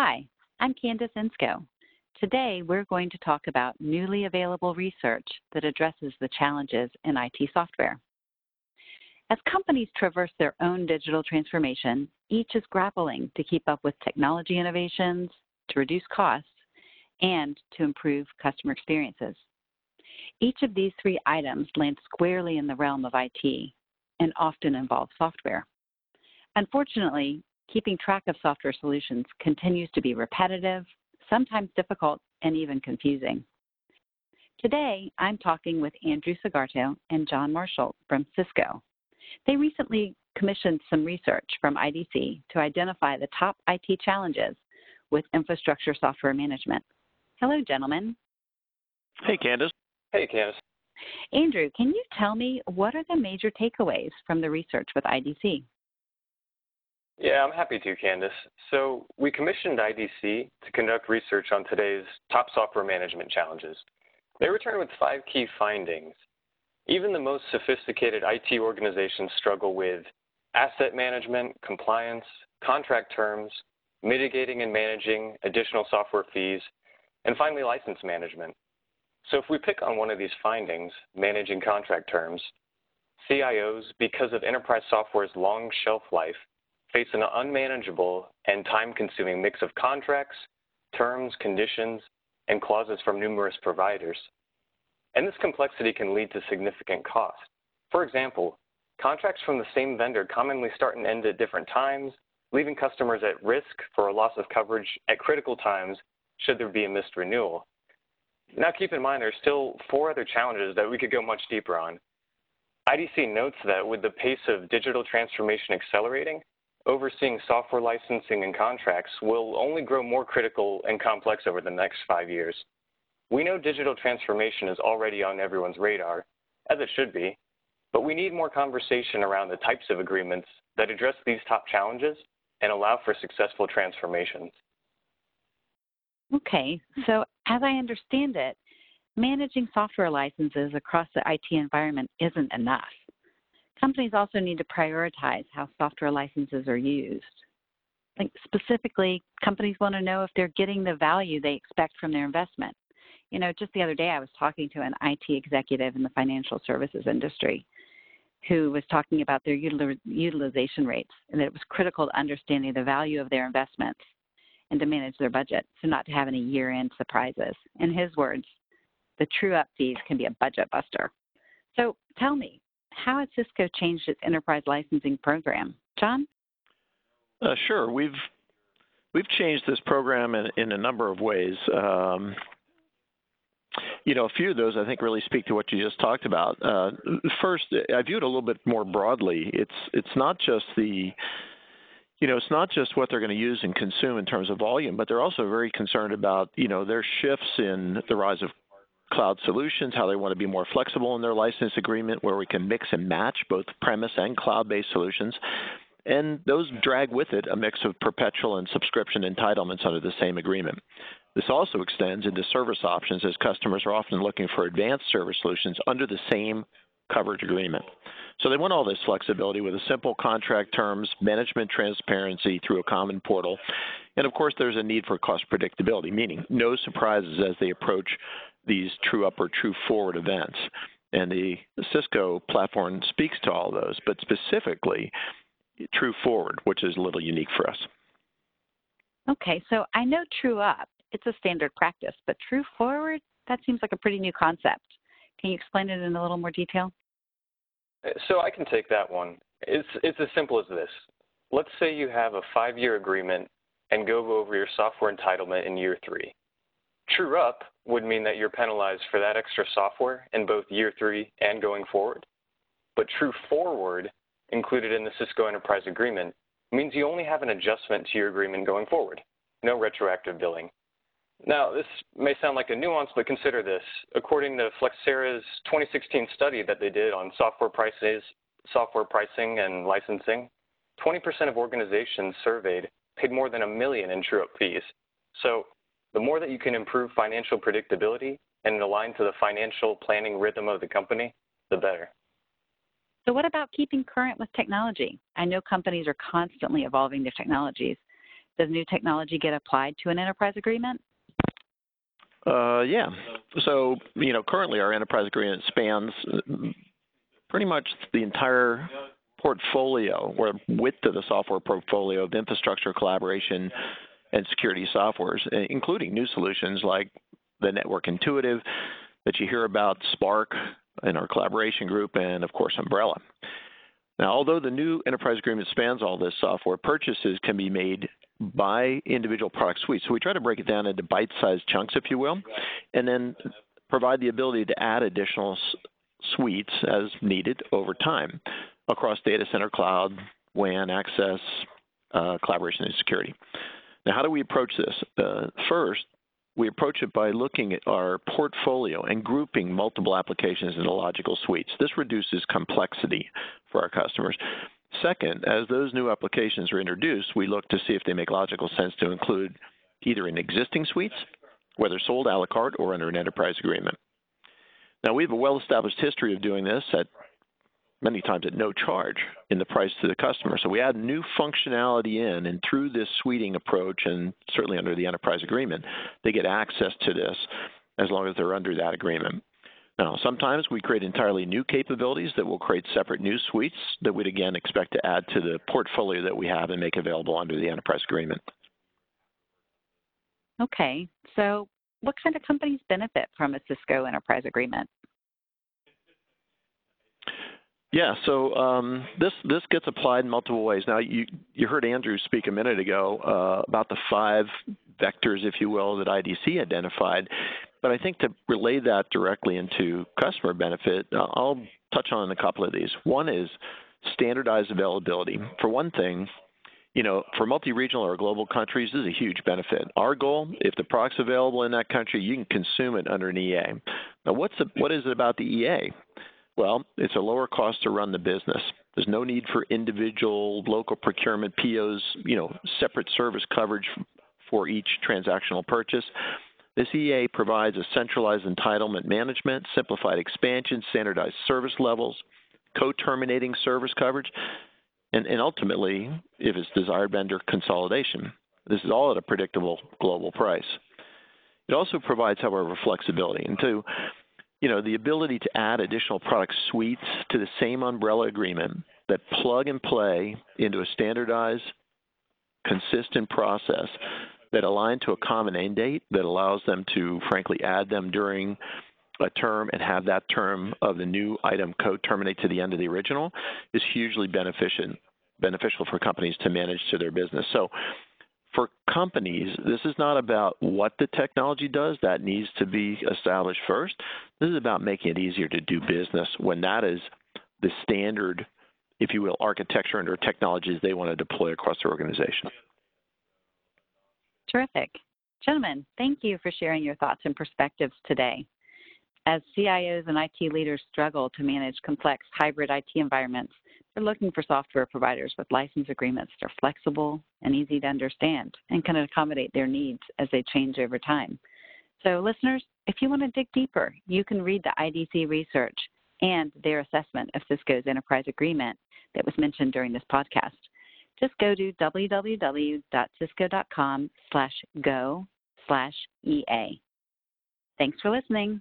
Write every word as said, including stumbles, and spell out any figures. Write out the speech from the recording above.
Hi, I'm Candace Insko. Today, we're going to talk about newly available research that addresses the challenges in I T software. As companies traverse their own digital transformation, each is grappling to keep up with technology innovations, to reduce costs, and to improve customer experiences. Each of these three items lands squarely in the realm of I T and often involves software. Unfortunately, keeping track of software solutions continues to be repetitive, sometimes difficult, and even confusing. Today, I'm talking with Andrew Segarto and John Marshall from Cisco. They recently commissioned some research from I D C to identify the top I T challenges with infrastructure software management. Hello, gentlemen. Hey, Candace. Hey, Candace. Andrew, can you tell me what are the major takeaways from the research with I D C? Yeah, I'm happy to, Candace. So we commissioned I D C to conduct research on today's top software management challenges. They returned with five key findings. Even the most sophisticated I T organizations struggle with asset management, compliance, contract terms, mitigating and managing additional software fees, and finally, license management. So if we pick on one of these findings, managing contract terms, C I Os, because of enterprise software's long shelf life, face an unmanageable and time-consuming mix of contracts, terms, conditions, and clauses from numerous providers. And this complexity can lead to significant cost. For example, contracts from the same vendor commonly start and end at different times, leaving customers at risk for a loss of coverage at critical times should there be a missed renewal. Now keep in mind, there's still four other challenges that we could go much deeper on. I D C notes that with the pace of digital transformation accelerating, overseeing software licensing and contracts will only grow more critical and complex over the next five years. We know digital transformation is already on everyone's radar, as it should be, but we need more conversation around the types of agreements that address these top challenges and allow for successful transformations. Okay, so as I understand it, managing software licenses across the I T environment isn't enough. Companies also need to prioritize how software licenses are used. Like specifically, companies want to know if they're getting the value they expect from their investment. You know, just the other day I was talking to an I T executive in the financial services industry who was talking about their util- utilization rates and that it was critical to understanding the value of their investments and to manage their budget, so not to have any year-end surprises. In his words, the true-up fees can be a budget buster. So tell me, how has Cisco changed its enterprise licensing program? John? Uh, sure. We've we've changed this program in, in a number of ways. Um, you know, a few of those I think really speak to what you just talked about. Uh, first, I view it a little bit more broadly. It's it's not just the You know, it's not just what they're going to use and consume in terms of volume, but they're also very concerned about, you know, their shifts in the rise of cloud solutions, how they want to be more flexible in their license agreement where we can mix and match both premise and cloud-based solutions. And those drag with it a mix of perpetual and subscription entitlements under the same agreement. This also extends into service options as customers are often looking for advanced service solutions under the same coverage agreement. So they want all this flexibility with a simple contract terms, management transparency through a common portal. And of course, there's a need for cost predictability, meaning no surprises as they approach these true up or true forward events. And the Cisco platform speaks to all those, but specifically true forward, which is a little unique for us. Okay, so I know true up, it's a standard practice, but true forward, that seems like a pretty new concept. Can you explain it in a little more detail? So I can take that one. It's it's as simple as this. Let's say you have a five-year agreement and go over your software entitlement in year three. True up would mean that you're penalized for that extra software in both year three and going forward. But true forward, included in the Cisco Enterprise Agreement, means you only have an adjustment to your agreement going forward, no retroactive billing. Now, this may sound like a nuance, but consider this. According to Flexera's twenty sixteen study that they did on software prices, software pricing and licensing, twenty percent of organizations surveyed paid more than a million in true-up fees. So the more that you can improve financial predictability and align to the financial planning rhythm of the company, the better. So what about keeping current with technology? I know companies are constantly evolving their technologies. does new technology get applied to an enterprise agreement? Uh, yeah. So, you know, currently our enterprise agreement spans pretty much the entire portfolio or width of the software portfolio of infrastructure collaboration and security softwares, including new solutions like the Network Intuitive that you hear about, Spark in our collaboration group, and of course Umbrella. Now, although the new enterprise agreement spans all this software, purchases can be made by individual product suites. So we try to break it down into bite-sized chunks, if you will, and then provide the ability to add additional suites as needed over time across data center, cloud, W A N, access, uh, collaboration, and security. Now, how do we approach this? Uh, first, we approach it by looking at our portfolio and grouping multiple applications into logical suites. This reduces complexity for our customers. Second, as those new applications are introduced, we look to see if they make logical sense to include either in existing suites, whether sold a la carte or under an enterprise agreement. Now, we have a well-established history of doing this at many times at no charge in the price to the customer. So we add new functionality in, and through this suiting approach, and certainly under the enterprise agreement, they get access to this as long as they're under that agreement. Now, sometimes we create entirely new capabilities that will create separate new suites that we'd again expect to add to the portfolio that we have and make available under the enterprise agreement. Okay, so what kind of companies benefit from a Cisco enterprise agreement? Yeah, so um, this this gets applied in multiple ways. Now, you, you heard Andrew speak a minute ago uh, about the five vectors, if you will, that I D C identified. But I think to relay that directly into customer benefit, I'll touch on a couple of these. One is standardized availability. For one thing, you know, for multi-regional or global countries, this is a huge benefit. Our goal, if the product's available in that country, you can consume it under an E A. Now, what's the, what is it about the E A? Well, it's a lower cost to run the business. There's no need for individual local procurement P Os, you know, separate service coverage for each transactional purchase. This E A provides a centralized entitlement management, simplified expansion, standardized service levels, co-terminating service coverage, and, and ultimately, if it's desired, vendor consolidation. This is all at a predictable global price. It also provides, however, flexibility. And two, you know, the ability to add additional product suites to the same umbrella agreement that plug and play into a standardized, consistent process that align to a common end date that allows them to, frankly, add them during a term and have that term of the new item code terminate to the end of the original is hugely beneficent, beneficial for companies to manage to their business. So for companies, this is not about what the technology does. That needs to be established first. This is about making it easier to do business when that is the standard, if you will, architecture and or technologies they want to deploy across their organization. Terrific. Gentlemen, thank you for sharing your thoughts and perspectives today. As C I Os and I T leaders struggle to manage complex hybrid I T environments, they're looking for software providers with license agreements that are flexible and easy to understand and can accommodate their needs as they change over time. So listeners, if you want to dig deeper, you can read the I D C research and their assessment of Cisco's enterprise agreement that was mentioned during this podcast. Just go to w w w dot cisco dot com slash go slash E A. Thanks for listening.